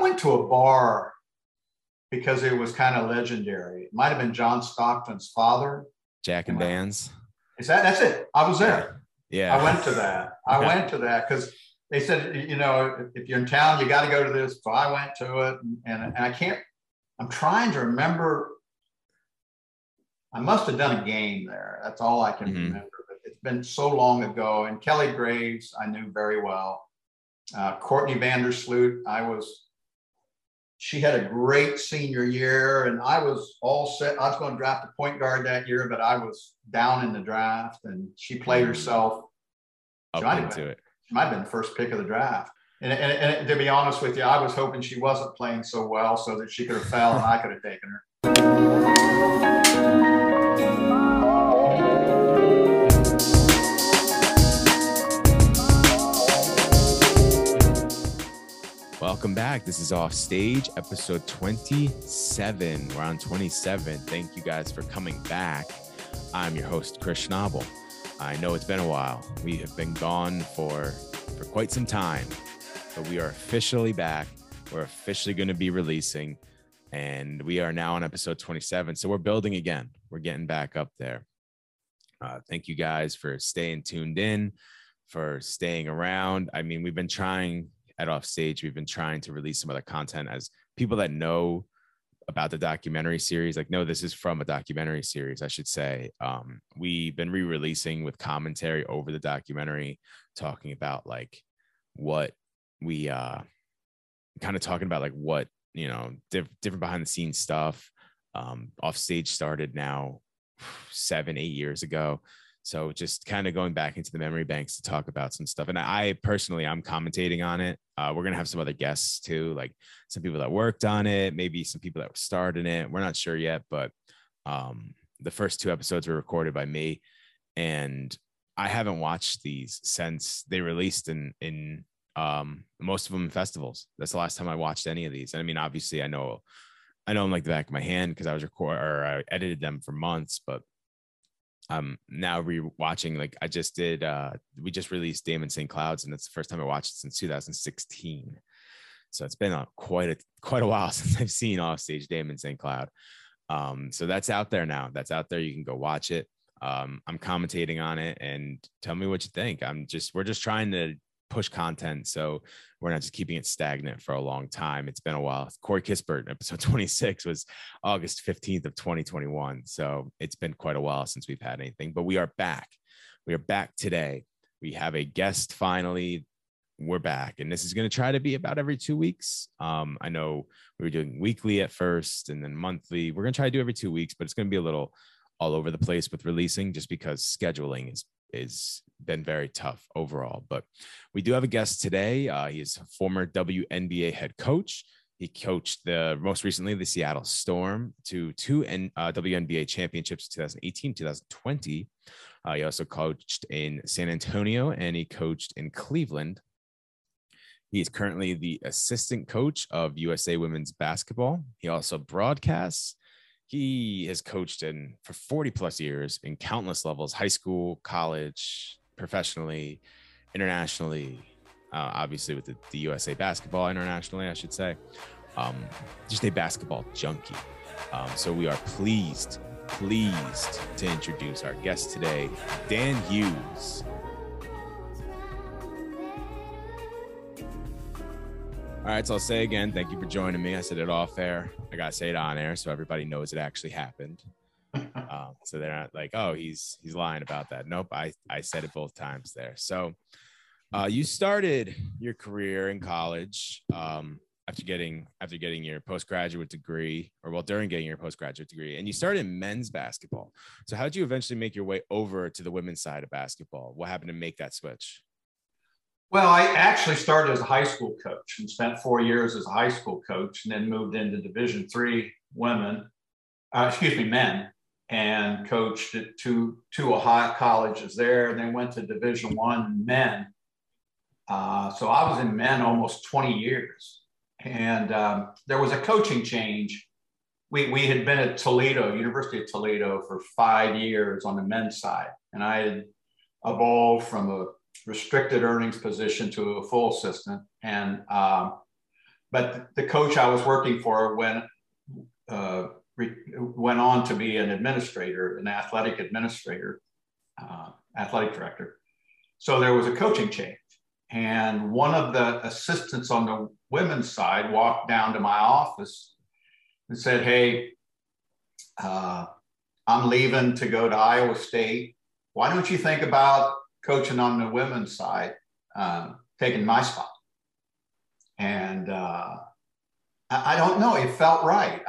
I went to a bar because it was kind of legendary. It might have been John Stockton's father. Jack and Dan's. Is that? That's it. I was there. Yeah. I went to that. I went to that because they said, you know, if you're in town, you got to go to this. So I went to it, and I can't. I'm trying to remember. I must have done a game there. That's all I can remember. But it's been so long ago. And Kelly Graves, I knew very well. Courtney Vandersloot, she had a great senior year, and I was all set. I was going to draft a point guard that year, but I was down in the draft, and she played herself. She might have been the first pick of the draft. And to be honest with you, I was hoping she wasn't playing so well so that she could have fell and I could have taken her. Welcome back. This is Off Stage, episode 27. We're on 27. Thank you guys for coming back. I'm your host, Chris Schnabel. I know it's been a while. We have been gone for quite some time, but we are officially back. We're officially going to be releasing, and we are now on episode 27. So we're building again. We're getting back up there. Thank you guys for staying tuned in, for staying around. I mean, we've been trying... at Off Stage, we've been trying to release some other content as people that know about the documentary series, like, no, this is from a documentary series, I should say. We've been re-releasing with commentary over the documentary, talking about like what we kind of talking about, like what, you know, different behind the scenes stuff. Off Stage started now 7-8 years ago. So just kind of going back into the memory banks to talk about some stuff. And I personally, I'm commentating on it. We're going to have some other guests too, like some people that worked on it, maybe some people that starred in it. We're not sure yet, but the first two episodes were recorded by me, and I haven't watched these since they released in most of them in festivals. That's the last time I watched any of these. And I mean, obviously I know I'm like the back of my hand because I was I edited them for months, but I'm now rewatching. Like I just did, we just released Damon St. Cloud's, and that's the first time I watched it since 2016. So it's been quite a while since I've seen Off Stage Damon St. Cloud. So that's out there now. That's out there. You can go watch it. I'm commentating on it, and tell me what you think. We're just trying to push content, so we're not just keeping it stagnant for a long time. It's been a while. Corey Kispert, episode 26, was August 15th of 2021. So it's been quite a while since we've had anything, but we are back. We are back today. We have a guest finally. We're back, and this is going to try to be about every 2 weeks. I know we were doing weekly at first and then monthly. We're going to try to do every 2 weeks, but it's going to be a little all over the place with releasing, just because scheduling is been very tough overall. But we do have a guest today. He is a former WNBA head coach. He coached most recently the Seattle Storm to two WNBA championships, 2018, 2020. He also coached in San Antonio, and he coached in Cleveland. He is currently the assistant coach of USA Women's Basketball. He also broadcasts. He has coached for 40 plus years in countless levels: high school, college, professionally, internationally, obviously with the USA Basketball internationally, I should say. Just a basketball junkie. So we are pleased to introduce our guest today, Dan Hughes. All right, so I'll say again, thank you for joining me. I said it off air. I got to say it on air so everybody knows it actually happened. So they're not like, oh, he's lying about that. Nope, I said it both times there. So you started your career in college after getting your postgraduate degree, during getting your postgraduate degree, and you started in men's basketball. So how did you eventually make your way over to the women's side of basketball? What happened to make that switch? Well, I actually started as a high school coach and spent 4 years as a high school coach, and then moved into Division III men, and coached at two Ohio colleges there, and then went to Division I men. So I was in men almost 20 years, and there was a coaching change. We had been at Toledo, University of Toledo, for 5 years on the men's side, and I had evolved from a restricted earnings position to a full assistant. And But the coach I was working for went on to be an administrator, an athletic administrator, athletic director. So there was a coaching change. And one of the assistants on the women's side walked down to my office and said, hey, I'm leaving to go to Iowa State. Why don't you think about coaching on the women's side, taking my spot? And I don't know, it felt right.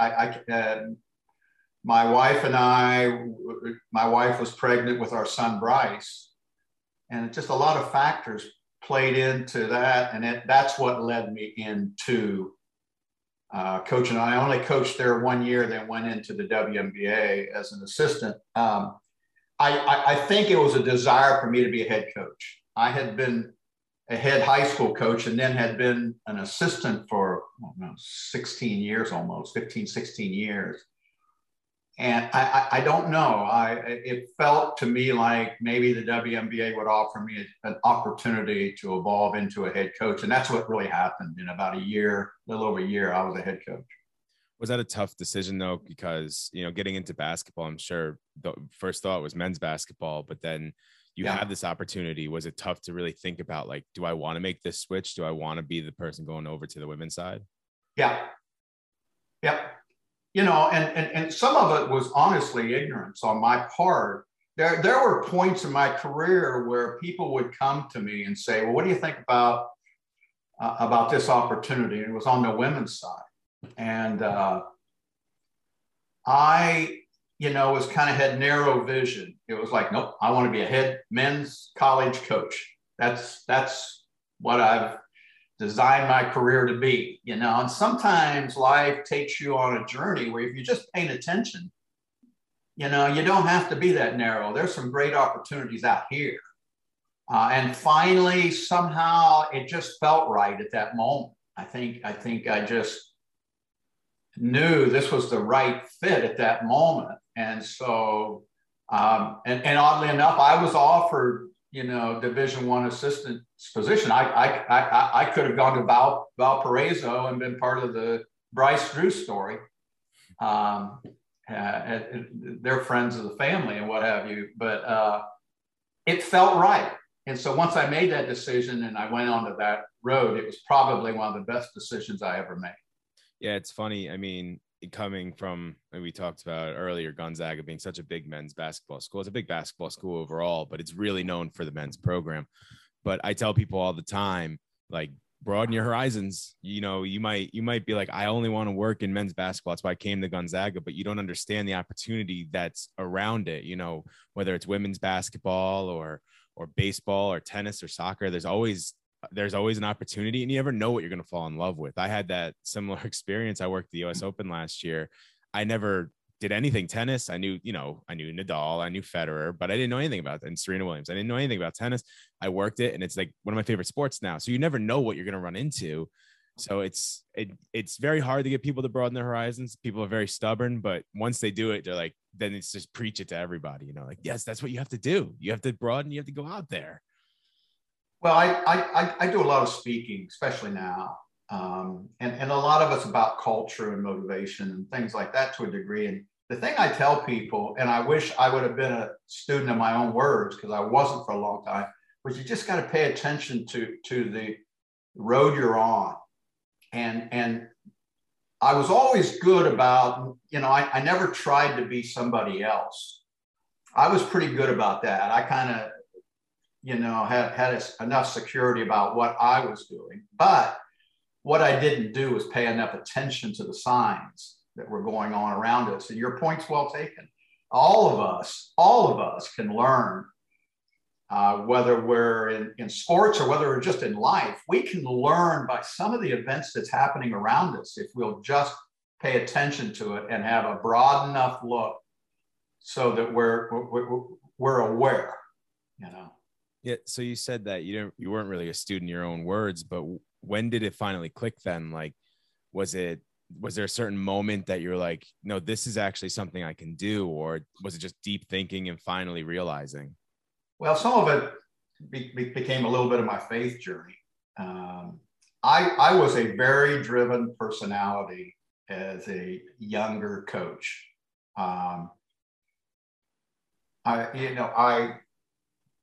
My wife and I, my wife was pregnant with our son, Bryce, and just a lot of factors played into that. And that's what led me into coaching. I only coached there 1 year, then went into the WNBA as an assistant. I think it was a desire for me to be a head coach. I had been a head high school coach and then had been an assistant for 15, 16 years. And I don't know, it felt to me like maybe the WNBA would offer me an opportunity to evolve into a head coach. And that's what really happened. In about a little over a year, I was a head coach. Was that a tough decision though? Because, getting into basketball, I'm sure the first thought was men's basketball, but then you have this opportunity. Was it tough to really think about like, do I want to make this switch? Do I want to be the person going over to the women's side? Yeah. Yeah. And some of it was honestly ignorance on my part. There were points in my career where people would come to me and say, well, what do you think about this opportunity? And it was on the women's side. And I was kind of had narrow vision. It was like, nope, I want to be a head men's college coach. That's what I've designed my career to be, and sometimes life takes you on a journey where if you're just paying attention, you don't have to be that narrow. There's some great opportunities out here. And finally, somehow it just felt right at that moment. I think I just knew this was the right fit at that moment. And so, and oddly enough, I was offered Division I assistant position. I could have gone to Valparaiso and been part of the Bryce Drew story. They're friends of the family and what have you, but it felt right. And so once I made that decision and I went onto that road, it was probably one of the best decisions I ever made. Yeah, it's funny. I mean, coming from, and we talked about earlier, Gonzaga being such a big men's basketball school. It's a big basketball school overall, but it's really known for the men's program. But I tell people all the time, like, broaden your horizons. You might be like, I only want to work in men's basketball. That's why I came to Gonzaga, but you don't understand the opportunity that's around it. Whether it's women's basketball or baseball or tennis or soccer, there's always an opportunity, and you never know what you're going to fall in love with. I had that similar experience. I worked at the US Open last year. I never did anything tennis. I knew Nadal, I knew Federer, but I didn't know anything about that. And Serena Williams. I didn't know anything about tennis. I worked it, and it's like one of my favorite sports now. So you never know what you're going to run into. So it's very hard to get people to broaden their horizons. People are very stubborn, but once they do it, they're like, then it's just preach it to everybody, like, yes, that's what you have to do. You have to broaden, you have to go out there. Well, I do a lot of speaking, especially now, and a lot of it's about culture and motivation and things like that to a degree. And the thing I tell people, and I wish I would have been a student of my own words because I wasn't for a long time, was you just got to pay attention to the road you're on. And I was always good about, I never tried to be somebody else. I was pretty good about that. I kind of, had enough security about what I was doing. But what I didn't do was pay enough attention to the signs that were going on around us. And your point's well taken. All of us can learn, whether we're in sports or whether we're just in life. We can learn by some of the events that's happening around us if we'll just pay attention to it and have a broad enough look so that we're aware, Yeah. So you said that you weren't really a student in your own words, but when did it finally click then? Like, was there a certain moment that you're like, no, this is actually something I can do? Or was it just deep thinking and finally realizing? Well, some of it became a little bit of my faith journey. I was a very driven personality as a younger coach. I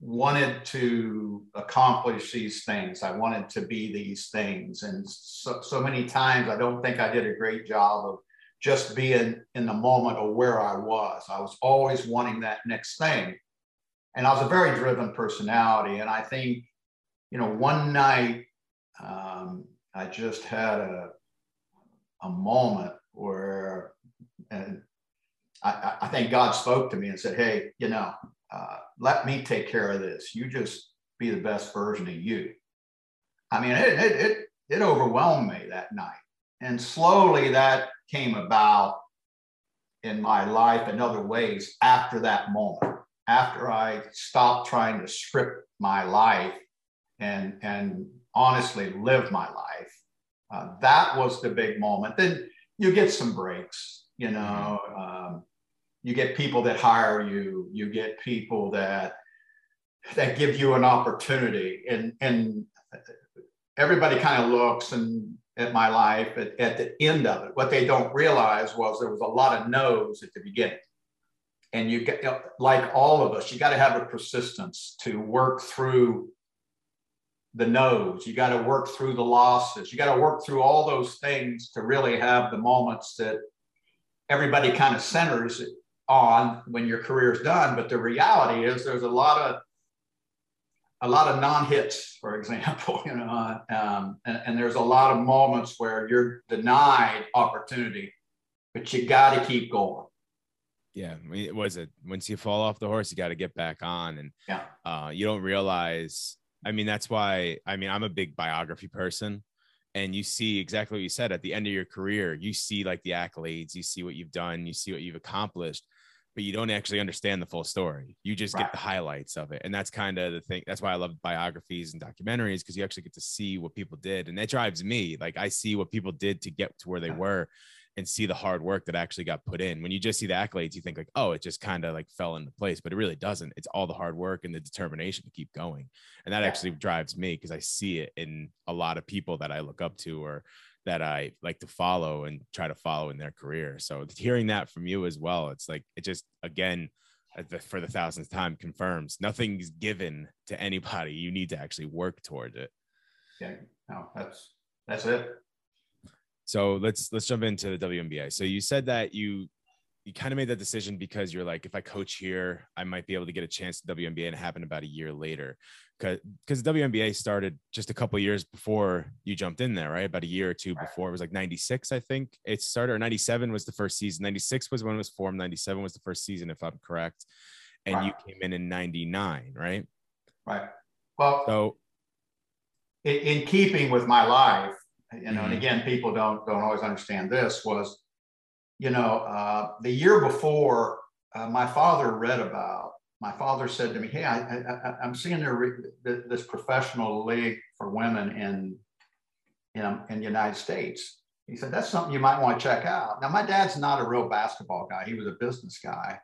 wanted to accomplish these things. I wanted to be these things. And so many times, I don't think I did a great job of just being in the moment of where I was. I was always wanting that next thing. And I was a very driven personality. And I think, one night, I just had a moment where, and I think God spoke to me and said, hey, let me take care of this. You just be the best version of you. I mean, it overwhelmed me that night. And slowly that came about in my life in other ways after that moment, after I stopped trying to script my life and honestly live my life. That was the big moment. Then you get some breaks, you get people that hire you, you get people that give you an opportunity. And everybody kind of looks at my life at the end of it. What they don't realize was there was a lot of no's at the beginning. And you get, like all of us, you got to have a persistence to work through the no's. You got to work through the losses. You got to work through all those things to really have the moments that everybody kind of centers on when your career's done. But the reality is there's a lot of non-hits, for example, and there's a lot of moments where you're denied opportunity, but you got to keep going. Yeah. It was once you fall off the horse, you got to get back on. And yeah. You don't realize, that's why, I'm a big biography person. And you see exactly what you said at the end of your career, you see like the accolades, you see what you've done, you see what you've accomplished, but you don't actually understand the full story. You just get the highlights of it. And that's kind of the thing. That's why I love biographies and documentaries, because you actually get to see what people did. And that drives me. Like I see what people did to get to where they were and see the hard work that actually got put in. When you just see the accolades, you think like, oh, it just kind of like fell into place, but it really doesn't. It's all the hard work and the determination to keep going. And that actually drives me, because I see it in a lot of people that I look up to or that I like to follow and try to follow in their career. So hearing that from you as well, it's like, it just, again, for the thousandth time confirms nothing's given to anybody. You need to actually work towards it. Yeah, no, that's it. So let's jump into the WNBA. So you said that you kind of made that decision because you're like, if I coach here, I might be able to get a chance to WNBA, and it happened about a year later. Because the WNBA started just a couple of years before you jumped in there, right? About a year or two before. It was like 96, I think it started, or 97 was the first season. 96 was when it was formed. 97 was the first season, if I'm correct. And you came in 99, right? Right. Well, so in keeping with my life, and again, people don't always understand this, was, the year before, my father said to me, hey, I'm seeing this professional league for women in the United States. He said, that's something you might want to check out. Now, my dad's not a real basketball guy. He was a business guy.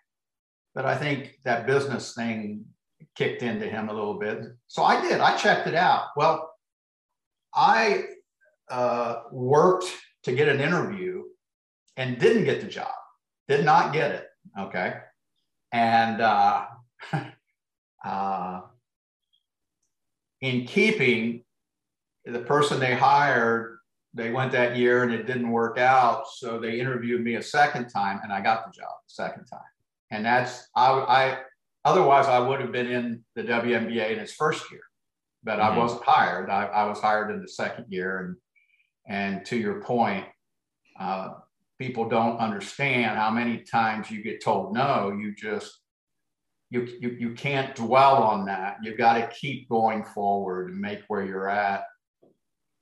But I think that business thing kicked into him a little bit. So I did. I checked it out. Well, I worked to get an interview and didn't get the job. Did not get it. Okay. And in keeping, the person they hired, they went that year and it didn't work out. So they interviewed me a second time and I got the job the second time. And otherwise I would have been in the WNBA in its first year, but I wasn't hired. I was hired in the second year. And to your point, people don't understand how many times you get told no. You just, you can't dwell on that. You've got to keep going forward and make where you're at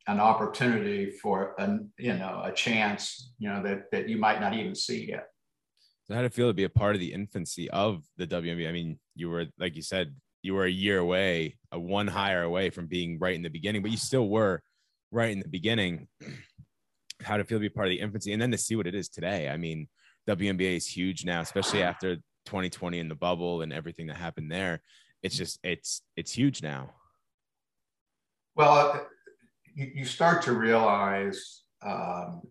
an opportunity for a chance, that you might not even see yet. So how did it feel to be a part of the infancy of the WNBA? You were, like you said, you were a year away, one hire away from being right in the beginning, but you still were right in the beginning. How to feel to be part of the infancy, and then to see what it is today. WNBA is huge now, especially after 2020 and the bubble and everything that happened there. It's just, it's huge now. Well, you start to realize the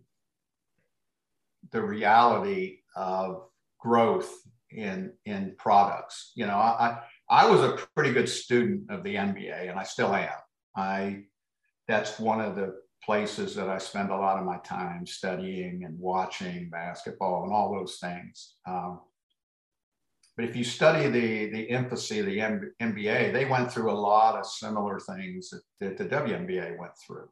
reality of growth in products. You know, I was a pretty good student of the NBA, and I still am. That's one of the places that I spend a lot of my time studying and watching basketball and all those things. But if you study the infancy of the NBA, they went through a lot of similar things that the WNBA went through.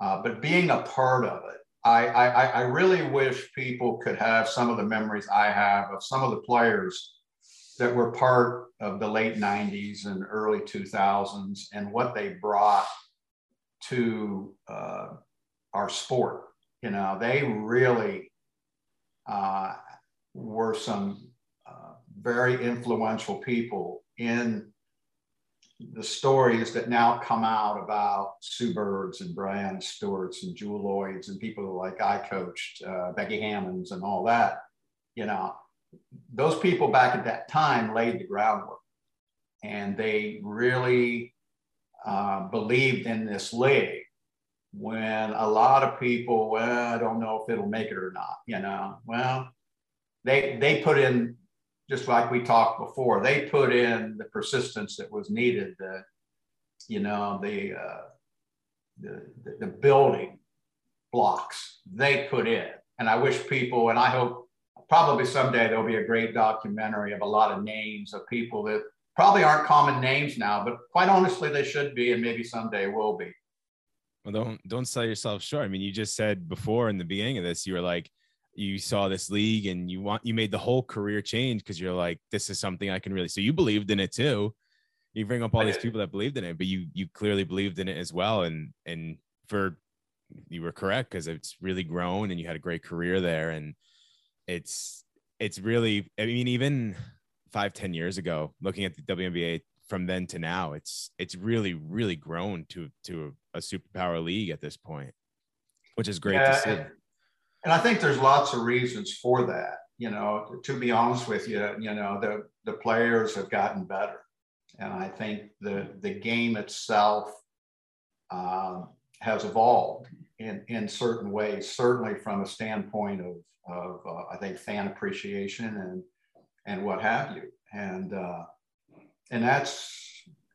But being a part of it, I really wish people could have some of the memories I have of some of the players that were part of the late 90s and early 2000s and what they brought to our sport. You know, they really were some very influential people in the stories that now come out about Sue Birds and Brianna Stewarts and Jewel Lloyds and people like I coached, Becky Hammons and all that. You know, those people back at that time laid the groundwork, and they really believed in this league when a lot of people, well, I don't know if it'll make it or not, you know. Well, they put in, just like we talked before, they put in the persistence that was needed, you know, the building blocks they put in. And I wish people, and I hope probably someday there'll be a great documentary of a lot of names of people that probably aren't common names now, but quite honestly, they should be, and maybe someday will be. Well, don't sell yourself short. I mean, you just said before in the beginning of this, you were like, you saw this league and you made the whole career change because you're like, this is something I can really, so you believed in it too. You bring up all these people that believed in it, but you clearly believed in it as well. And you were correct, because it's really grown and you had a great career there. And it's really, I mean, even 5-10 years ago, looking at the WNBA from then to now, it's really, really grown to a superpower league at this point, which is great to see. And I think there's lots of reasons for that. You know, to be honest with you, you know, the players have gotten better. And I think the game itself has evolved in certain ways, certainly from a standpoint of I think, fan appreciation and what have you. And that's,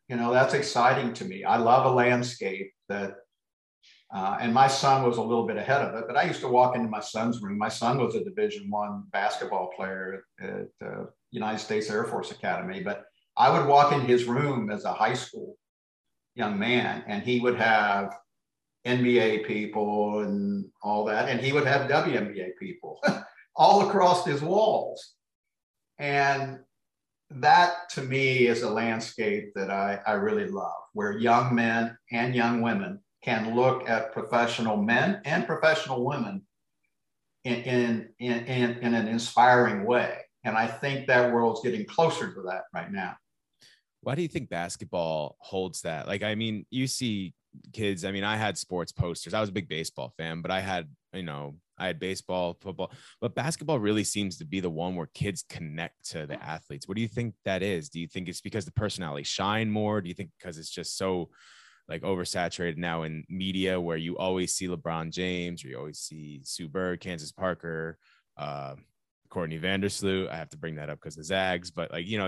you know, that's exciting to me. I love a landscape that, and my son was a little bit ahead of it, but I used to walk into my son's room. My son was a Division I basketball player at the United States Air Force Academy, but I would walk in his room as a high school young man, and he would have NBA people and all that, and he would have WNBA people all across his walls. And that, to me, is a landscape that I really love, where young men and young women can look at professional men and professional women in an inspiring way. And I think that world's getting closer to that right now. Why do you think basketball holds that? Like, I mean, you see kids, I mean, I had sports posters. I was a big baseball fan, but I had baseball, football, but basketball really seems to be the one where kids connect to the athletes. What do you think that is? Do you think it's because the personalities shine more? Do you think because it's just so, like, oversaturated now in media, where you always see LeBron James, or you always see Sue Bird, Candace Parker, Courtney Vandersloot? I have to bring that up because the Zags, but, like, you know,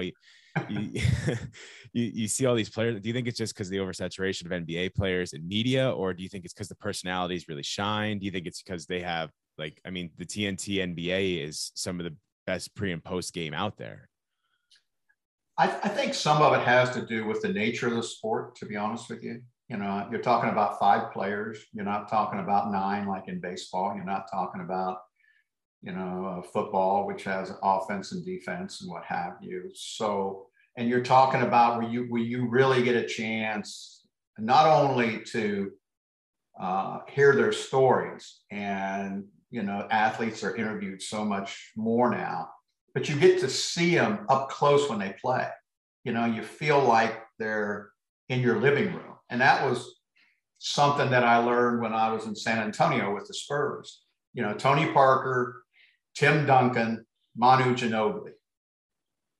you see all these players. Do you think it's just because of the oversaturation of NBA players in media, or do you think it's because the personalities really shine? Do you think it's because they have, like, I mean, the TNT NBA is some of the best pre and post game out there? I think some of it has to do with the nature of the sport, to be honest with you. You know, you're talking about 5 players. You're not talking about 9, like in baseball. You're not talking about, you know, football, which has offense and defense and what have you. So, and you're talking about where you really get a chance not only to hear their stories, and, you know, athletes are interviewed so much more now, but you get to see them up close when they play. You know, you feel like they're in your living room. And that was something that I learned when I was in San Antonio with the Spurs. You know, Tony Parker, Tim Duncan, Manu Ginobili.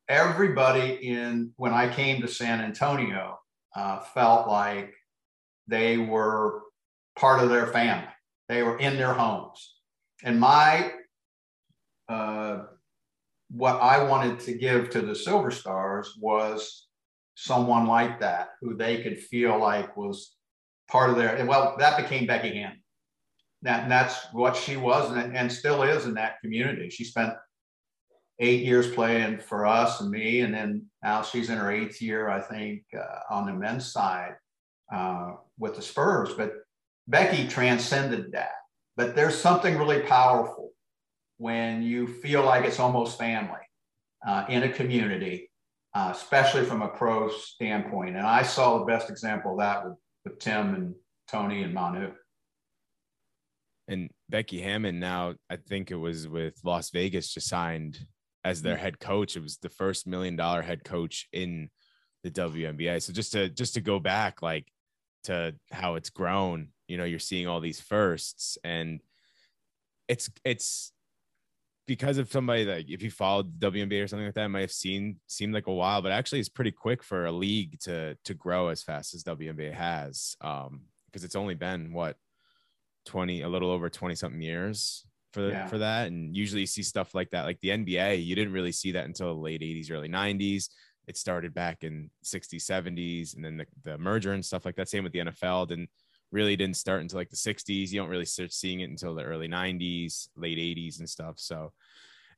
Everybody when I came to San Antonio, felt like they were part of their family. They were in their homes. And my, what I wanted to give to the Silver Stars was someone like that, who they could feel like was part of their, and well, that became Becky Hammon. And that's what she was and still is in that community. She spent 8 years playing for us and me, and then now she's in her 8th year, I think, on the men's side with the Spurs. But Becky transcended that. But there's something really powerful when you feel like it's almost family in a community, especially from a pro standpoint. And I saw the best example of that with Tim and Tony and Manu. And Becky Hammon now, I think it was with Las Vegas, just signed as their head coach. It was the first $1 million head coach in the WNBA. So just to go back, like, to how it's grown, you know, you're seeing all these firsts, and it's because of somebody that, if you followed WNBA or something like that, might have seemed like a while, but actually it's pretty quick for a league to grow as fast as WNBA has, because it's only been what, 20, a little over 20 something years for that. And usually you see stuff like that, like the NBA, you didn't really see that until the late 80s, early 90s. It started back in 60s, 70s, and then the merger and stuff like that. Same with the NFL, didn't start until like the 60s. You don't really start seeing it until the early 90s, late 80s and stuff. So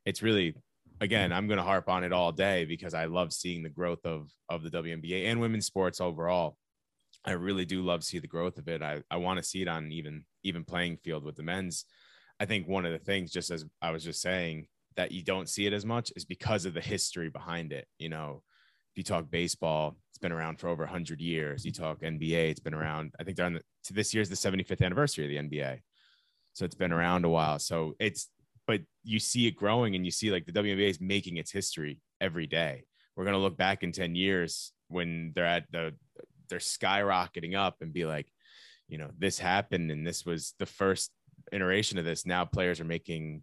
it's really, again, I'm going to harp on it all day because I love seeing the growth of the WNBA and women's sports overall. I really do love to see the growth of it. I want to see it on even playing field with the men's. I think one of the things, just as I was just saying, that you don't see it as much is because of the history behind it. You know, if you talk baseball, it's been around for over 100 years. You talk NBA, it's been around. I think they're this year's the 75th anniversary of the NBA. So it's been around a while. So but you see it growing, and you see like the WNBA is making its history every day. We're going to look back in 10 years when they're skyrocketing up and be like, you know, this happened and this was the first iteration of this. Now players are making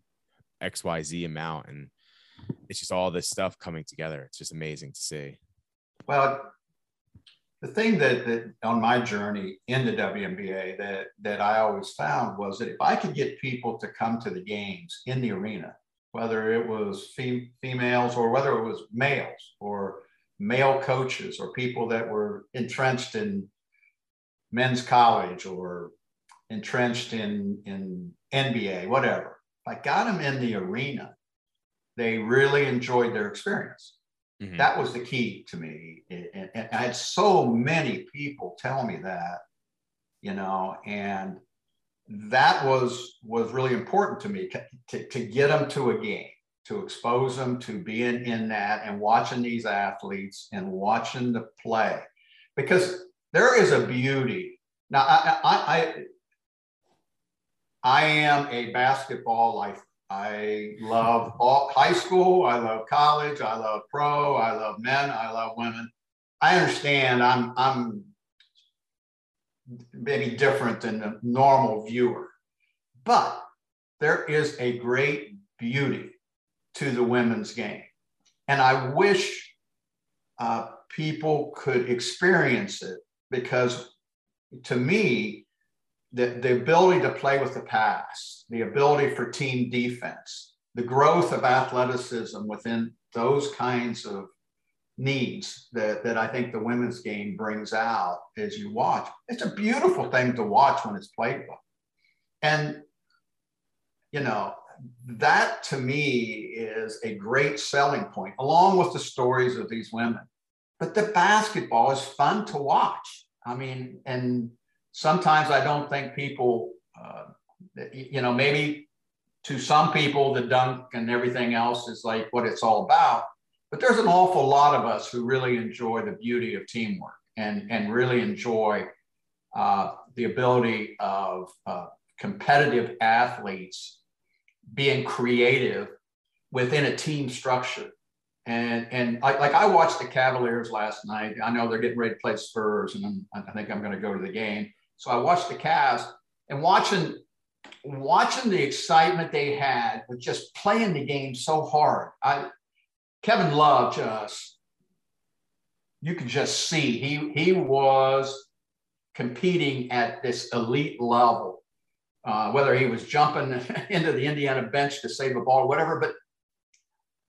XYZ amount, and it's just all this stuff coming together. It's just amazing to see. Well, the thing that on my journey in the WNBA that I always found was that if I could get people to come to the games in the arena, whether it was females or whether it was males or male coaches or people that were entrenched in men's college or entrenched in NBA, whatever. I got them in the arena. They really enjoyed their experience. Mm-hmm. That was the key to me. And I had so many people tell me that, you know, and that was really important to me to get them to a game, to expose them to being in that and watching these athletes and watching the play, because there is a beauty. Now, I am a basketball lifer. I love all high school. I love college. I love pro. I love men. I love women. I understand I'm maybe different than the normal viewer, but there is a great beauty to the women's game. And I wish people could experience it, because to me, the ability to play with the pass, the ability for team defense, the growth of athleticism within those kinds of needs that I think the women's game brings out as you watch. It's a beautiful thing to watch when it's played well. And, you know, that to me is a great selling point, along with the stories of these women. But the basketball is fun to watch. I mean, and sometimes I don't think people, you know, maybe to some people, the dunk and everything else is like what it's all about. But there's an awful lot of us who really enjoy the beauty of teamwork and really enjoy the ability of competitive athletes being creative within a team structure. And I watched the Cavaliers last night. I know they're getting ready to play Spurs, and I think I'm going to go to the game. So I watched the Cavs, and watching the excitement they had with just playing the game so hard. Kevin Love, you could just see he was competing at this elite level, whether he was jumping into the Indiana bench to save a ball, whatever. But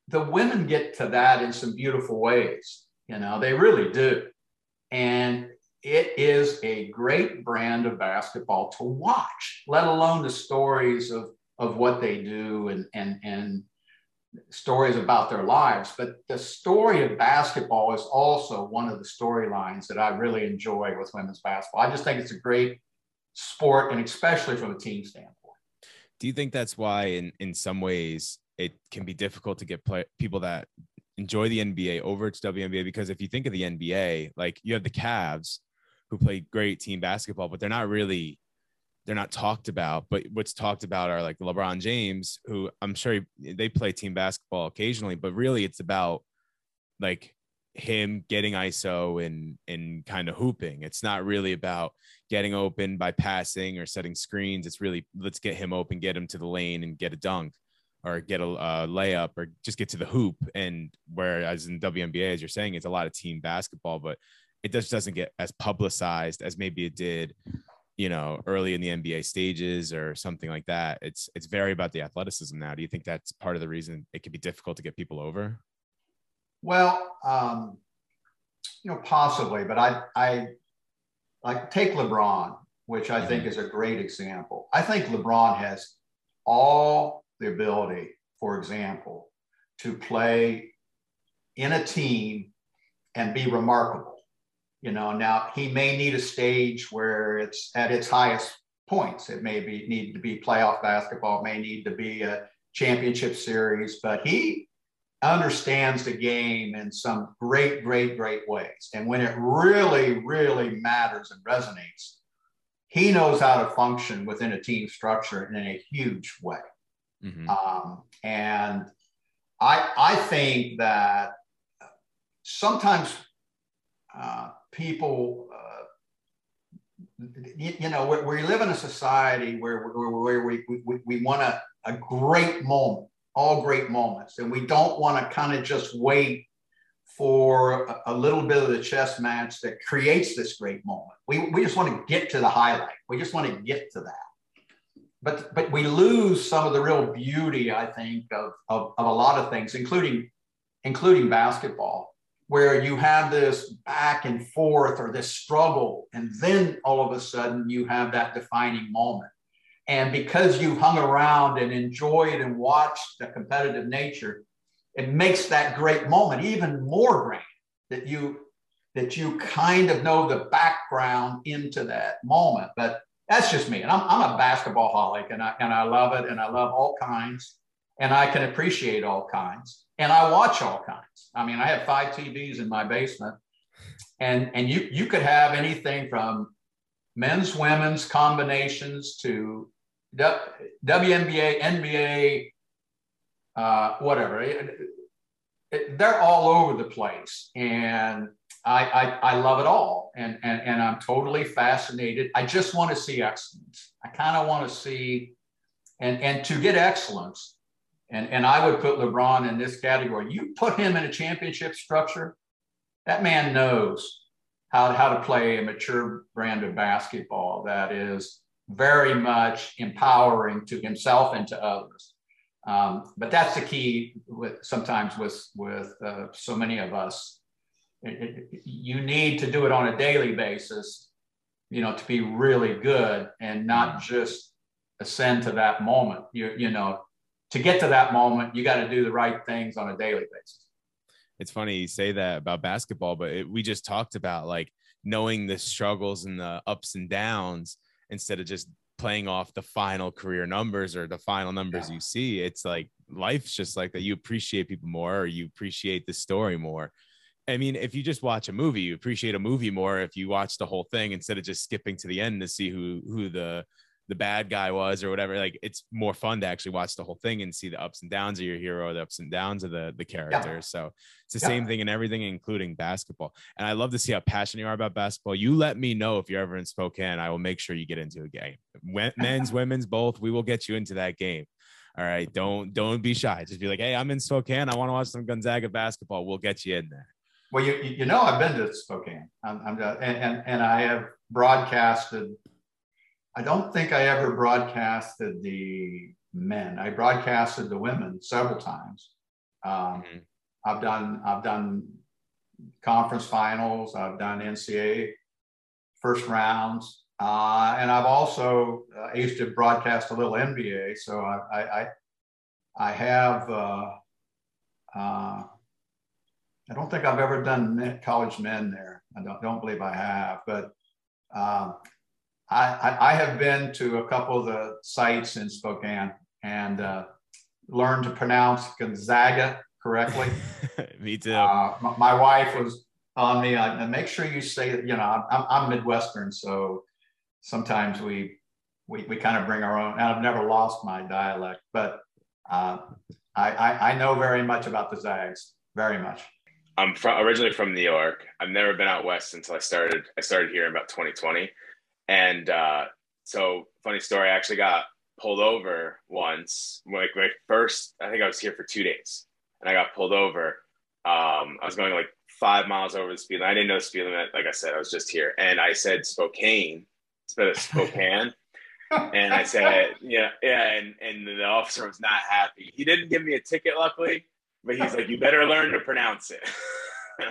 the women get to that in some beautiful ways. You know, they really do. And it is a great brand of basketball to watch, let alone the stories of what they do and stories about their lives. But the story of basketball is also one of the storylines that I really enjoy with women's basketball. I just think it's a great sport, and especially from a team standpoint. Do you think that's why in some ways it can be difficult to get people that enjoy the NBA over its WNBA? Because if you think of the NBA, like, you have the Cavs who play great team basketball, but they're not talked about. But what's talked about are like LeBron James, who I'm sure they play team basketball occasionally, but really it's about like him getting ISO and kind of hooping. It's not really about getting open by passing or setting screens. It's really, let's get him open, get him to the lane and get a dunk or get a layup or just get to the hoop. And whereas in WNBA, as you're saying, it's a lot of team basketball, but it just doesn't get as publicized as maybe it did, you know, early in the NBA stages or something like that. It's very about the athleticism now. Do you think that's part of the reason it can be difficult to get people over? Well, you know, possibly, but I like take LeBron, which I think is a great example. I think LeBron has all the ability, for example, to play in a team and be remarkable. You know, now he may need a stage where it's at its highest points. It may be need to be playoff basketball, it may need to be a championship series, but he understands the game in some great, great, great ways. And when it really, really matters and resonates, he knows how to function within a team structure in a huge way. Mm-hmm. And I think that sometimes people, you know, we live in a society where we want a great moment, all great moments. And we don't want to kind of just wait for a little bit of the chess match that creates this great moment. We just want to get to the highlight. We just want to get to that. But we lose some of the real beauty, I think, of a lot of things, including basketball, where you have this back and forth or this struggle. And then all of a sudden you have that defining moment. And because you've hung around and enjoyed and watched the competitive nature, it makes that great moment even more grand, that you kind of know the background into that moment. But that's just me. And I'm a basketball holic, and I love it. And I love all kinds. And I can appreciate all kinds. And I watch all kinds. I mean, I have 5 TVs in my basement. And you could have anything from men's, women's, combinations to WNBA, NBA, whatever. They're all over the place. And I love it all. And I'm totally fascinated. I just want to see excellence. I kind of want to see, and to get excellence, and I would put LeBron in this category. You put him in a championship structure, that man knows how to play a mature brand of basketball that is very much empowering to himself and to others. But that's the key with so many of us. You need to do it on a daily basis, you know, to be really good and not just ascend to that moment. You know, to get to that moment, you got to do the right things on a daily basis. It's funny you say that about basketball, but we just talked about like knowing the struggles and the ups and downs instead of just playing off the final career numbers or the final numbers you see. It's like life's just like that. You appreciate people more, or you appreciate the story more. I mean, if you just watch a movie, you appreciate a movie more if you watch the whole thing instead of just skipping to the end to see who the bad guy was or whatever. Like, it's more fun to actually watch the whole thing and see the ups and downs of your hero, the ups and downs of the character. Yeah. So it's the same thing in everything, including basketball. And I love to see how passionate you are about basketball. You let me know if you're ever in Spokane, I will make sure you get into a game, men's, women's, both. We will get you into that game. All right. Don't be shy. Just be like, hey, I'm in Spokane. I want to watch some Gonzaga basketball. We'll get you in there. Well, you know, I've been to Spokane. And I have broadcasted. I don't think I ever broadcasted the men. I broadcasted the women several times. I've done conference finals. I've done NCAA first rounds, and I've also I used to broadcast a little NBA. So I have. I don't think I've ever done college men there. I don't believe I have, but. I have been to a couple of the sites in Spokane and learned to pronounce Gonzaga correctly. Me too. My wife was on me. And make sure you say that. You know, I'm Midwestern, so sometimes we kind of bring our own. And I've never lost my dialect, but I know very much about the Zags, very much. I'm originally from New York. I've never been out west until I started here in about 2020. And so, funny story, I actually got pulled over once. Like my first, I think I was here for 2 days, and I got pulled over. I was going like 5 miles over the speed limit. I didn't know the speed limit. Like I said, I was just here. And I said Spokane instead of Spokane. And I said, yeah. And the officer was not happy. He didn't give me a ticket, luckily, but he's like, you better learn to pronounce it.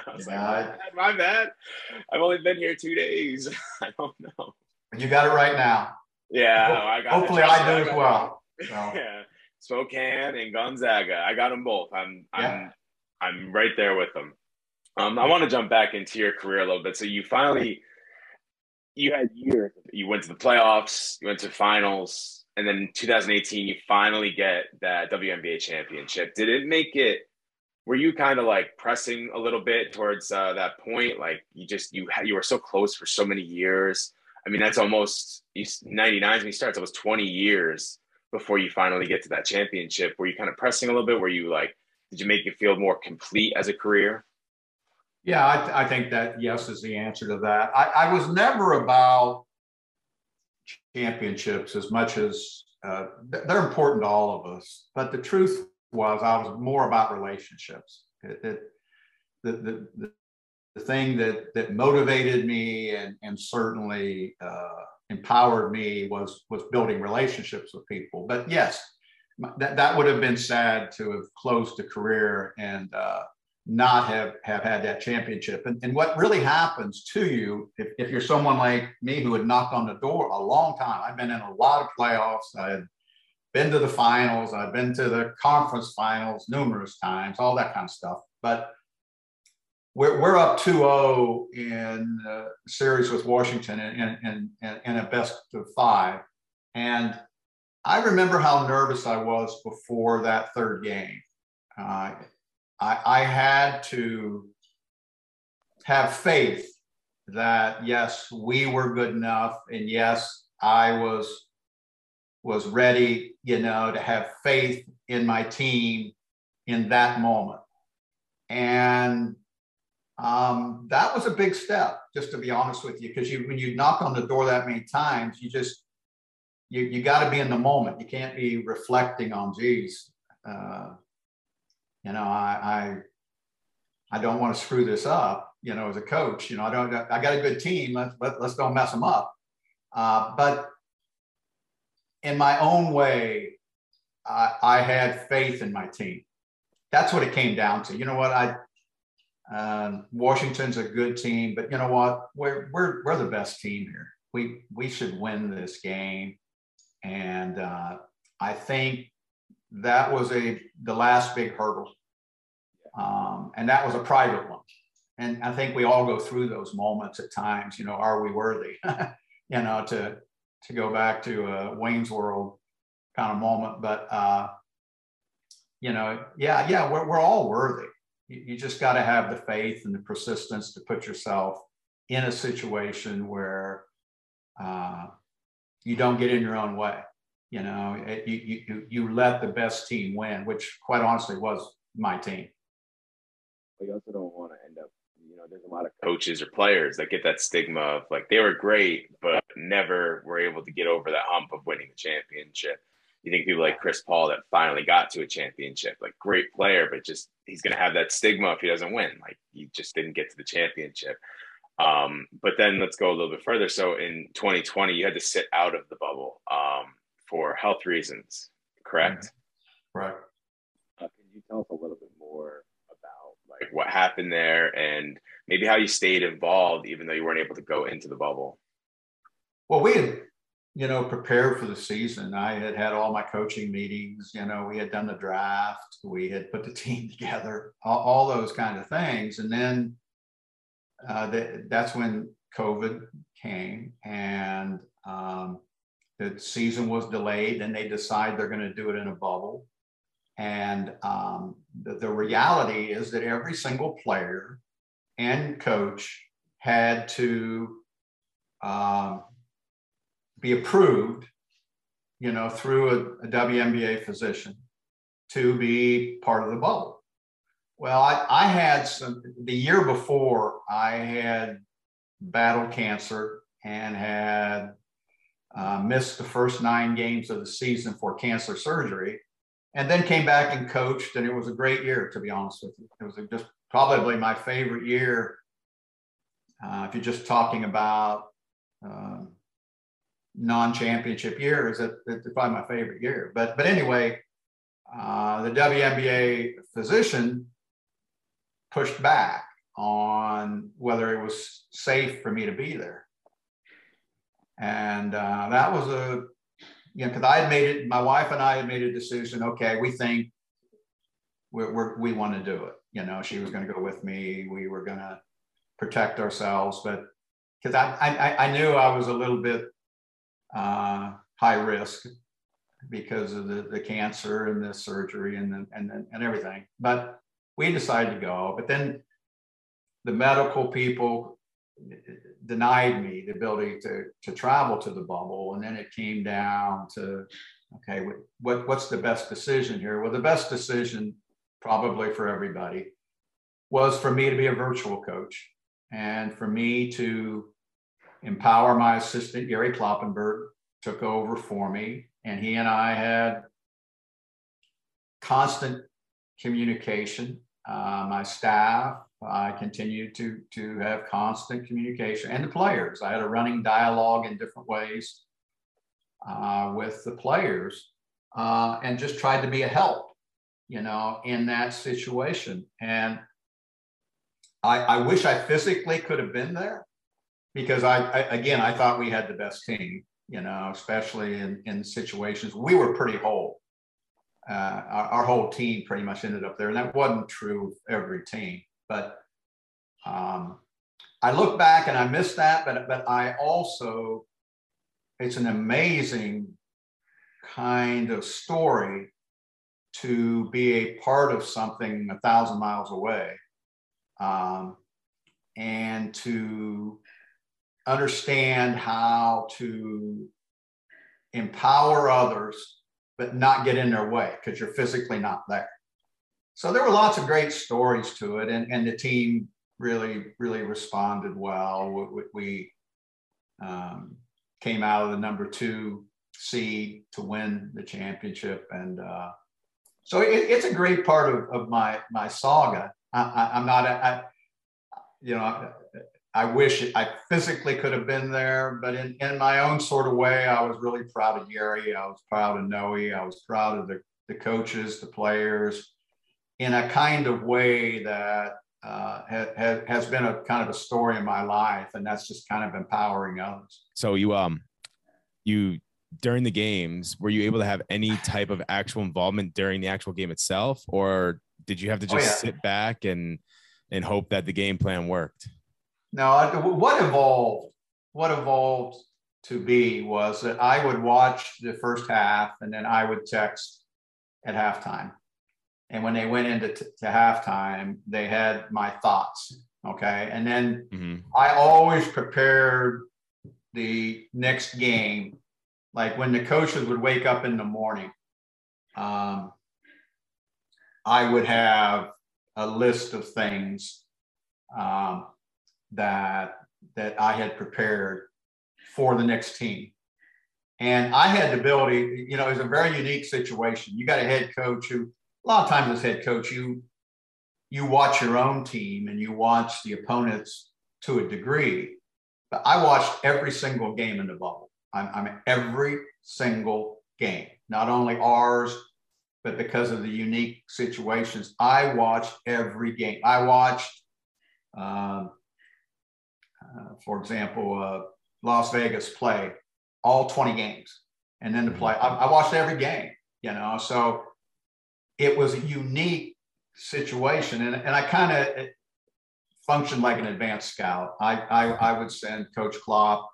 I was like, my bad. I've only been here 2 days. I don't know. You got it right now. Yeah. Well, I got hopefully I do as well. So. Yeah. Spokane and Gonzaga. I got them both. I'm right there with them. I want to jump back into your career a little bit. So you had years. You went to the playoffs, you went to finals, and then in 2018 you finally get that WNBA championship. Did it make it? Were you kind of like pressing a little bit towards that point? Like you were so close for so many years. I mean, that's almost 99 when he starts. It was 20 years before you finally get to that championship. Were you kind of pressing a little bit? Were you like, did you make you feel more complete as a career? Yeah, I think that yes is the answer to that. I was never about championships as much as they're important to all of us. But the truth was I was more about relationships. The thing that motivated me and certainly empowered me was building relationships with people. But yes, that would have been sad to have closed a career and not have had that championship. And what really happens to you, if you're someone like me who had knocked on the door a long time, I've been in a lot of playoffs, I had been to the finals, I've been to the conference finals numerous times, all that kind of stuff. But we're up 2-0 in a series with Washington in a best of five. And I remember how nervous I was before that third game. I had to have faith that, yes, we were good enough. And yes, I was ready, you know, to have faith in my team in that moment. And that was a big step, just to be honest with you, because when you knock on the door that many times, you got to be in the moment. You can't be reflecting on, geez, you know, I don't want to screw this up, you know, as a coach, you know, I got a good team. Let's don't mess them up. But in my own way, I had faith in my team. That's what it came down to. You know what? Washington's a good team, but you know what? We're the best team here. We should win this game, and I think that was the last big hurdle, and that was a private one. And I think we all go through those moments at times. You know, are we worthy? You know, to go back to a Wayne's World kind of moment, but you know, yeah, we're all worthy. You just got to have the faith and the persistence to put yourself in a situation where you don't get in your own way. You know, you let the best team win, which quite honestly was my team. You also don't want to end up, you know, there's a lot of coaches or players that get that stigma of like, they were great, but never were able to get over that hump of winning the championship. You think people like Chris Paul that finally got to a championship, like great player, but just he's going to have that stigma if he doesn't win. Like just didn't get to the championship. But then let's go a little bit further. So in 2020, you had to sit out of the bubble for health reasons, correct? Right. Can you tell us a little bit more about like what happened there and maybe how you stayed involved even though you weren't able to go into the bubble? Well, we had, prepared for the season. I had had all my coaching meetings. We had done the draft. We had put the team together, all those kind of things. And then that's when COVID came, and the season was delayed, and they decide they're going to do it in a bubble. And the reality is that every single player and coach had to be approved, through a WNBA physician to be part of the bubble. Well, I had the year before, I had battled cancer and had missed the first 9 games of the season for cancer surgery, and then came back and coached. And it was a great year, to be honest with you. It was just probably my favorite year. If you're just talking about non-championship years, it's probably my favorite year. But anyway, the WNBA physician pushed back on whether it was safe for me to be there. And that was because I had made it, my wife and I had made a decision, okay, we think we want to do it. She was going to go with me. We were going to protect ourselves, but because I knew I was a little bit high risk because of the cancer and the surgery and everything. But we decided to go, but then the medical people denied me the ability to travel to the bubble. And then it came down to, okay, what's the best decision here? Well, the best decision probably for everybody was for me to be a virtual coach and for me to empower my assistant, Gary Kloppenberg, took over for me. And he and I had constant communication. My staff, I continued to have constant communication, and the players. I had a running dialogue in different ways with the players, and just tried to be a help, in that situation. And I wish I physically could have been there, because I thought we had the best team, especially in situations. We were pretty whole. Our whole team pretty much ended up there. And that wasn't true of every team. But I look back and I miss that. But I also, it's an amazing kind of story to be a part of something 1,000 miles away, and to understand how to empower others but not get in their way because you're physically not there. So there were lots of great stories to it, and the team really, really responded well. We came out of the #2 seed to win the championship, and so it's a great part of my saga. I wish I physically could have been there, but in my own sort of way, I was really proud of Gary. I was proud of Noe. I was proud of the coaches, the players, in a kind of way that has been a kind of a story in my life, and that's just kind of empowering others. So you during the games, were you able to have any type of actual involvement during the actual game itself, or did you have to just sit back and hope that the game plan worked? No, what evolved to be was that I would watch the first half, and then I would text at halftime. And when they went into to halftime, they had my thoughts. Okay. And then I always prepared the next game. Like when the coaches would wake up in the morning, I would have a list of things, that I had prepared for the next team. And I had the ability, it was a very unique situation. You got a head coach who, a lot of times as head coach, you you watch your own team and you watch the opponents to a degree. But I watched every single game in the bubble. I'm every single game, not only ours, but because of the unique situations, I watched every game. I watched, for example, Las Vegas play all 20 games and then the play. I watched every game, you know, so it was a unique situation. And I kind of functioned like an advanced scout. I would send Coach Klopp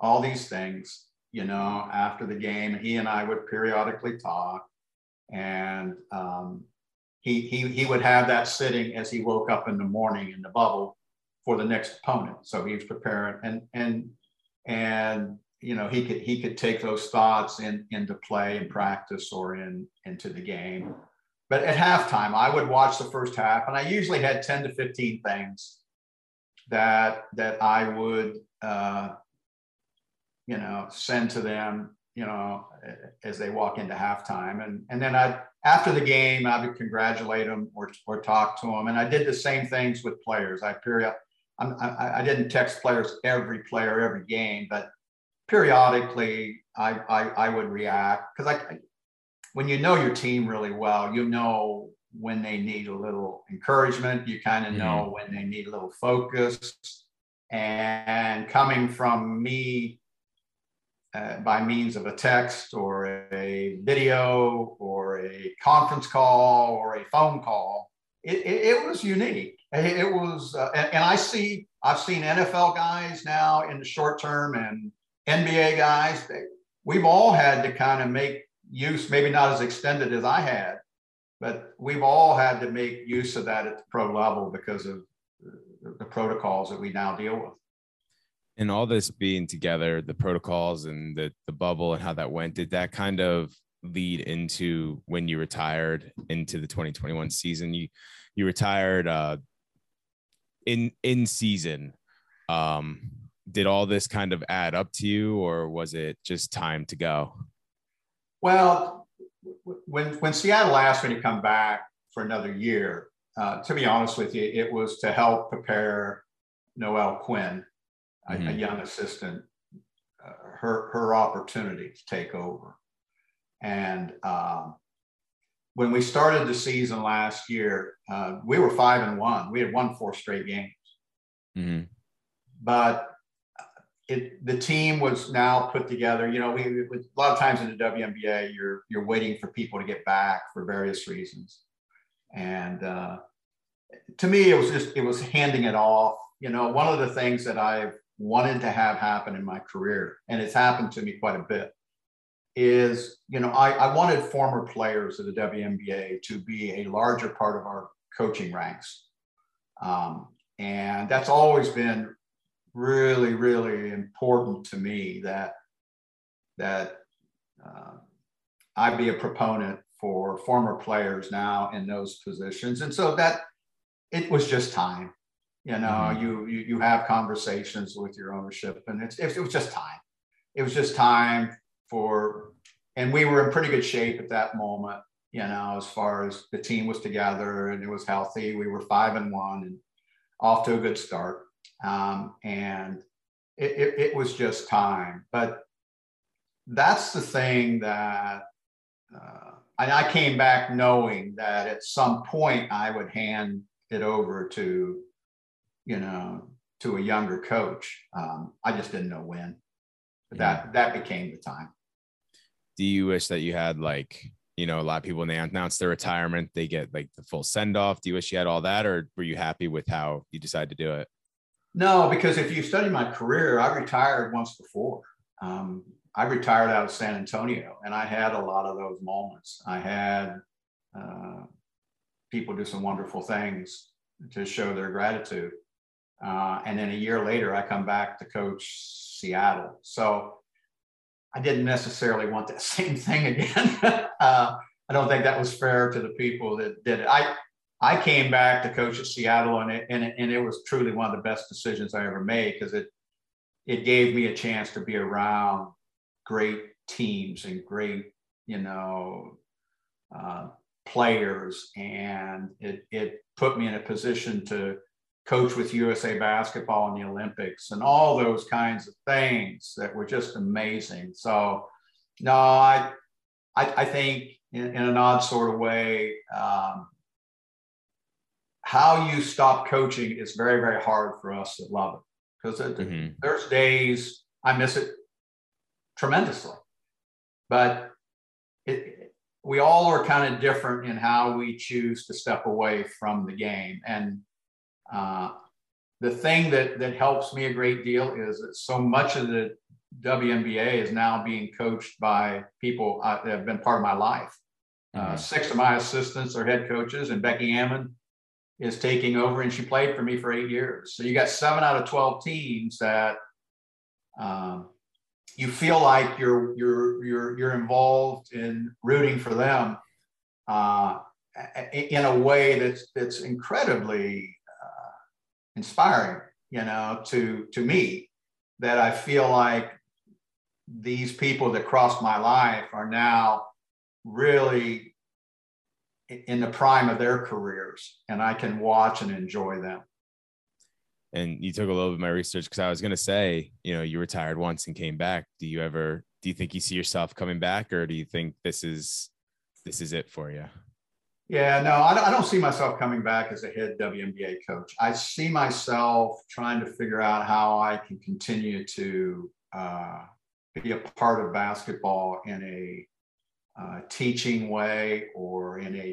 all these things, you know, after the game. He and I would periodically talk. And he would have that sitting as he woke up in the morning in the bubble for the next opponent. So he was preparing, and you know, he could take those thoughts into play and practice or into the game. But at halftime, I would watch the first half, and I usually had 10 to 15 things that I would you know, send to them, you know, as they walk into halftime. And then after the game, I would congratulate them or talk to them. And I did the same things with players. I didn't text players, every player, every game, but periodically I would react. Because when you know your team really well, you know when they need a little encouragement, you kind of know when they need a little focus. And coming from me, by means of a text or a video or a conference call or a phone call, it was unique. It was, and I've seen NFL guys now in the short term and NBA guys. We've all had to kind of make use, maybe not as extended as I had, but we've all had to make use of that at the pro level because of the protocols that we now deal with. And all this being together, the protocols and the bubble and how that went, did that kind of lead into when you retired into the 2021 season? You retired in season. Did all this kind of add up to you, or was it just time to go? Well, when Seattle asked me to come back for another year, to be honest with you, it was to help prepare Noel Quinn, a young assistant, her opportunity to take over. And when we started the season last year, we were 5-1. We had won 4 straight games. Mm-hmm. But the team was now put together. You know, a lot of times in the WNBA, you're waiting for people to get back for various reasons. And to me, it was handing it off. You know, one of the things that I've wanted to have happen in my career, and it's happened to me quite a bit, is, you know, I wanted former players of the WNBA to be a larger part of our coaching ranks. And that's always been really, really important to me, that I be a proponent for former players now in those positions. And so that it was just time. You know, you have conversations with your ownership, and it was just time. It was just time for, and we were in pretty good shape at that moment, you know, as far as the team was together and it was healthy. We were 5-1 and off to a good start. And it was just time. But that's the thing that, and I came back knowing that at some point I would hand it over to, you know, to a younger coach. I just didn't know when, but that became the time. Do you wish that you had, like, you know, a lot of people, when they announce their retirement, they get like the full send off. Do you wish you had all that, or were you happy with how you decided to do it? No, because if you study my career, I retired once before. I retired out of San Antonio, and I had a lot of those moments. I had people do some wonderful things to show their gratitude. And then a year later, I come back to coach Seattle. So I didn't necessarily want that same thing again. I don't think that was fair to the people that did it. I came back to coach at Seattle, and it was truly one of the best decisions I ever made, because it gave me a chance to be around great teams and great, you know, players, and it put me in a position to coach with USA Basketball in the Olympics and all those kinds of things that were just amazing. So no, I think in an odd sort of way, how you stop coaching is very, very hard for us that love it, because there's days I miss it tremendously, but we all are kind of different in how we choose to step away from the game. And the thing that helps me a great deal is that so much of the WNBA is now being coached by people that have been part of my life. Six of my assistants are head coaches, and Becky Hammon is taking over, and she played for me for 8 years. So you got 7 out of 12 teams that you feel like you're involved in rooting for them in a way that's incredibly inspiring, to me, that I feel like these people that crossed my life are now really in the prime of their careers, and I can watch and enjoy them. And you took a little bit of my research, because I was going to say, you retired once and came back. Do you think you see yourself coming back, or do you think this is it for you? Yeah, no, I don't see myself coming back as a head WNBA coach. I see myself trying to figure out how I can continue to be a part of basketball in a teaching way, or in a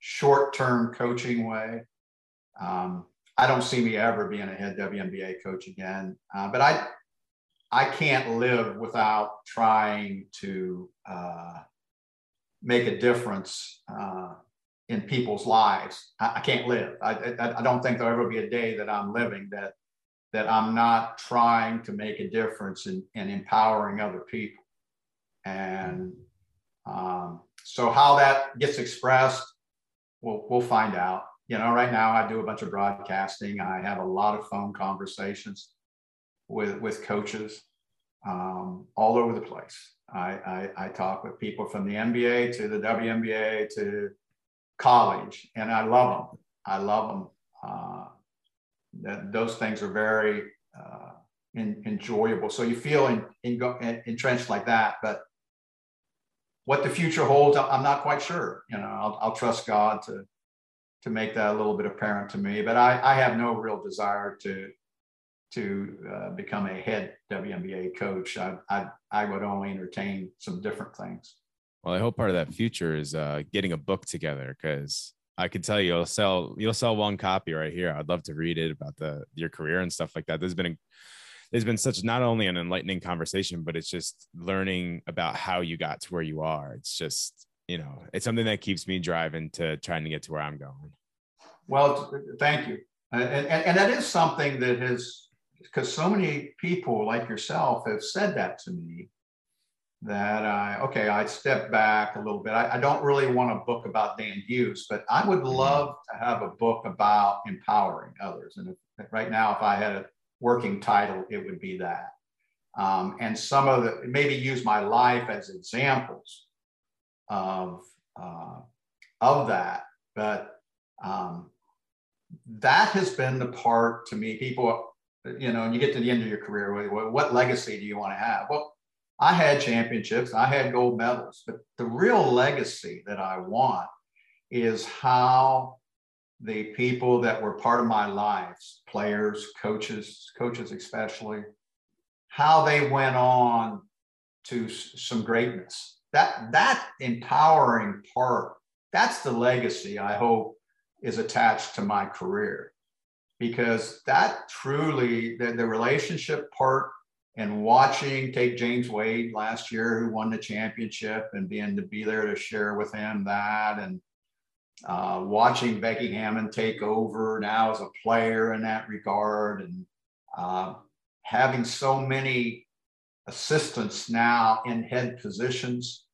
short-term coaching way. I don't see me ever being a head WNBA coach again, but I can't live without trying to make a difference in people's lives. I can't live. I don't think there'll ever be a day that I'm living that I'm not trying to make a difference in empowering other people. And so how that gets expressed, we'll find out. Right now I do a bunch of broadcasting. I have a lot of phone conversations with coaches all over the place. I talk with people from the NBA to the WNBA to college, and I love them. Those things are very enjoyable. So you feel entrenched like that, but what the future holds, I'm not quite sure. I'll trust God to make that a little bit apparent to me, but I have no real desire to become a head WNBA coach. I would only entertain some different things. Well, I hope part of that future is getting a book together, because I could tell you, you'll sell one copy right here. I'd love to read it about your career and stuff like that. There's been such, not only an enlightening conversation, but it's just learning about how you got to where you are. It's just, it's something that keeps me driving to trying to get to where I'm going. Well, thank you. And that is something that has, because so many people like yourself have said that to me, that I step back a little bit. I don't really want a book about Dan Hughes, but I would love to have a book about empowering others. And right now, if I had a working title, it would be that. And some of maybe use my life as examples of that. But that has been the part to me, people, and you get to the end of your career, what legacy do you want to have? Well, I had championships, I had gold medals, but the real legacy that I want is how the people that were part of my lives, players, coaches especially, how they went on to some greatness. That empowering part, that's the legacy I hope is attached to my career, because that truly, the relationship part, and watching, take James Wade last year, who won the championship, and to be there to share with him that, and watching Becky Hammon take over now as a player in that regard, and having so many assistants now in head positions,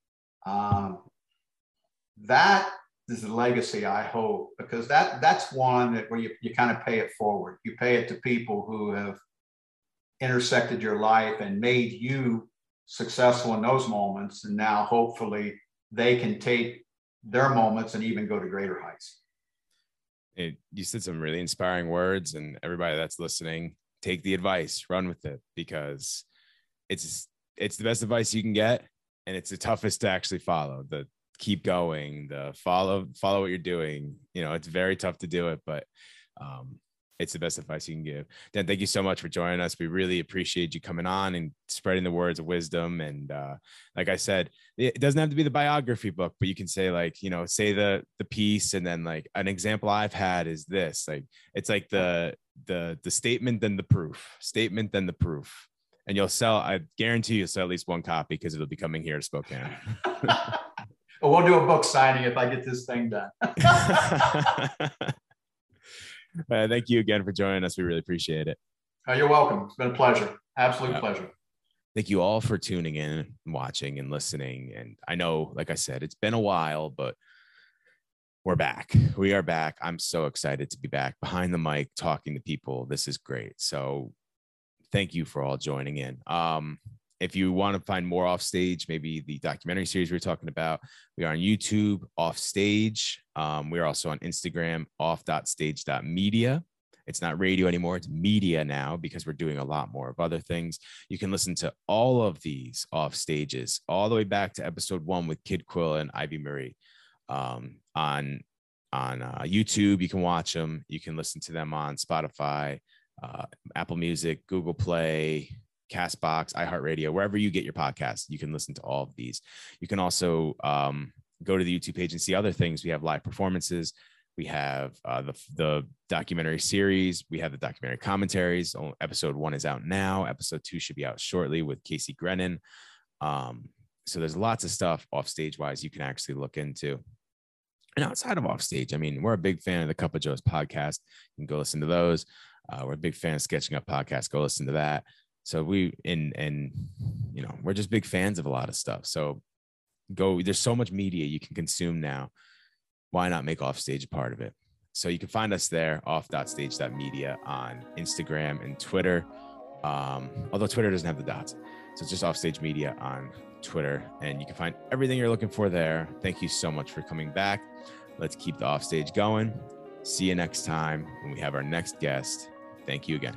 that is the legacy I hope, because that's one that where you kind of pay it forward. You pay it to people who have intersected your life and made you successful in those moments. And now hopefully they can take their moments and even go to greater heights. You said some really inspiring words, and everybody that's listening, take the advice, run with it, because it's the best advice you can get. And it's the toughest to actually follow. The keep going, the follow what you're doing. You know, it's very tough to do it, but it's the best advice you can give. Dan, thank you so much for joining us. We really appreciate you coming on and spreading the words of wisdom. And like I said, it doesn't have to be the biography book, but you can say, like, you know, say the piece, and then like an example I've had is this, like, it's like the statement, then the proof, statement, then the proof. And you'll sell, I guarantee you'll sell at least one copy, because it'll be coming here to Spokane. We'll do a book signing if I get this thing done. Thank you again for joining us. We really appreciate it. You're welcome. It's been a pleasure. Absolute pleasure. Thank you all for tuning in, watching, and listening. And I know, like I said, it's been a while, but we're back. We are back. I'm so excited to be back behind the mic talking to people. This is great. So thank you for all joining in. If you want to find more Offstage, maybe the documentary series we're talking about, we are on YouTube, Offstage. We're also on Instagram, off.stage.media. It's not radio anymore. It's media now, because we're doing a lot more of other things. You can listen to all of these Offstages all the way back to episode 1 with Kid Quill and Ivy Murray on YouTube. You can watch them. You can listen to them on Spotify, Apple Music, Google Play, Castbox, iHeartRadio, wherever you get your podcast, you can listen to all of these. You can also go to the YouTube page and see other things. We have live performances. We have the documentary series. We have the documentary commentaries. Episode 1 is out now. Episode 2 should be out shortly with Casey Grennan. So there's lots of stuff Offstage wise you can actually look into. And outside of Offstage, I mean, we're a big fan of the Cup of Joe's podcast. You can go listen to those. We're a big fan of Sketching Up podcast. Go listen to that. So you know, we're just big fans of a lot of stuff. So there's so much media you can consume now. Why not make Offstage a part of it? So you can find us there, off.stage.media, on Instagram and Twitter. Although Twitter doesn't have the dots. So it's just Offstage Media on Twitter, and you can find everything you're looking for there. Thank you so much for coming back. Let's keep the Offstage going. See you next time when we have our next guest. Thank you again.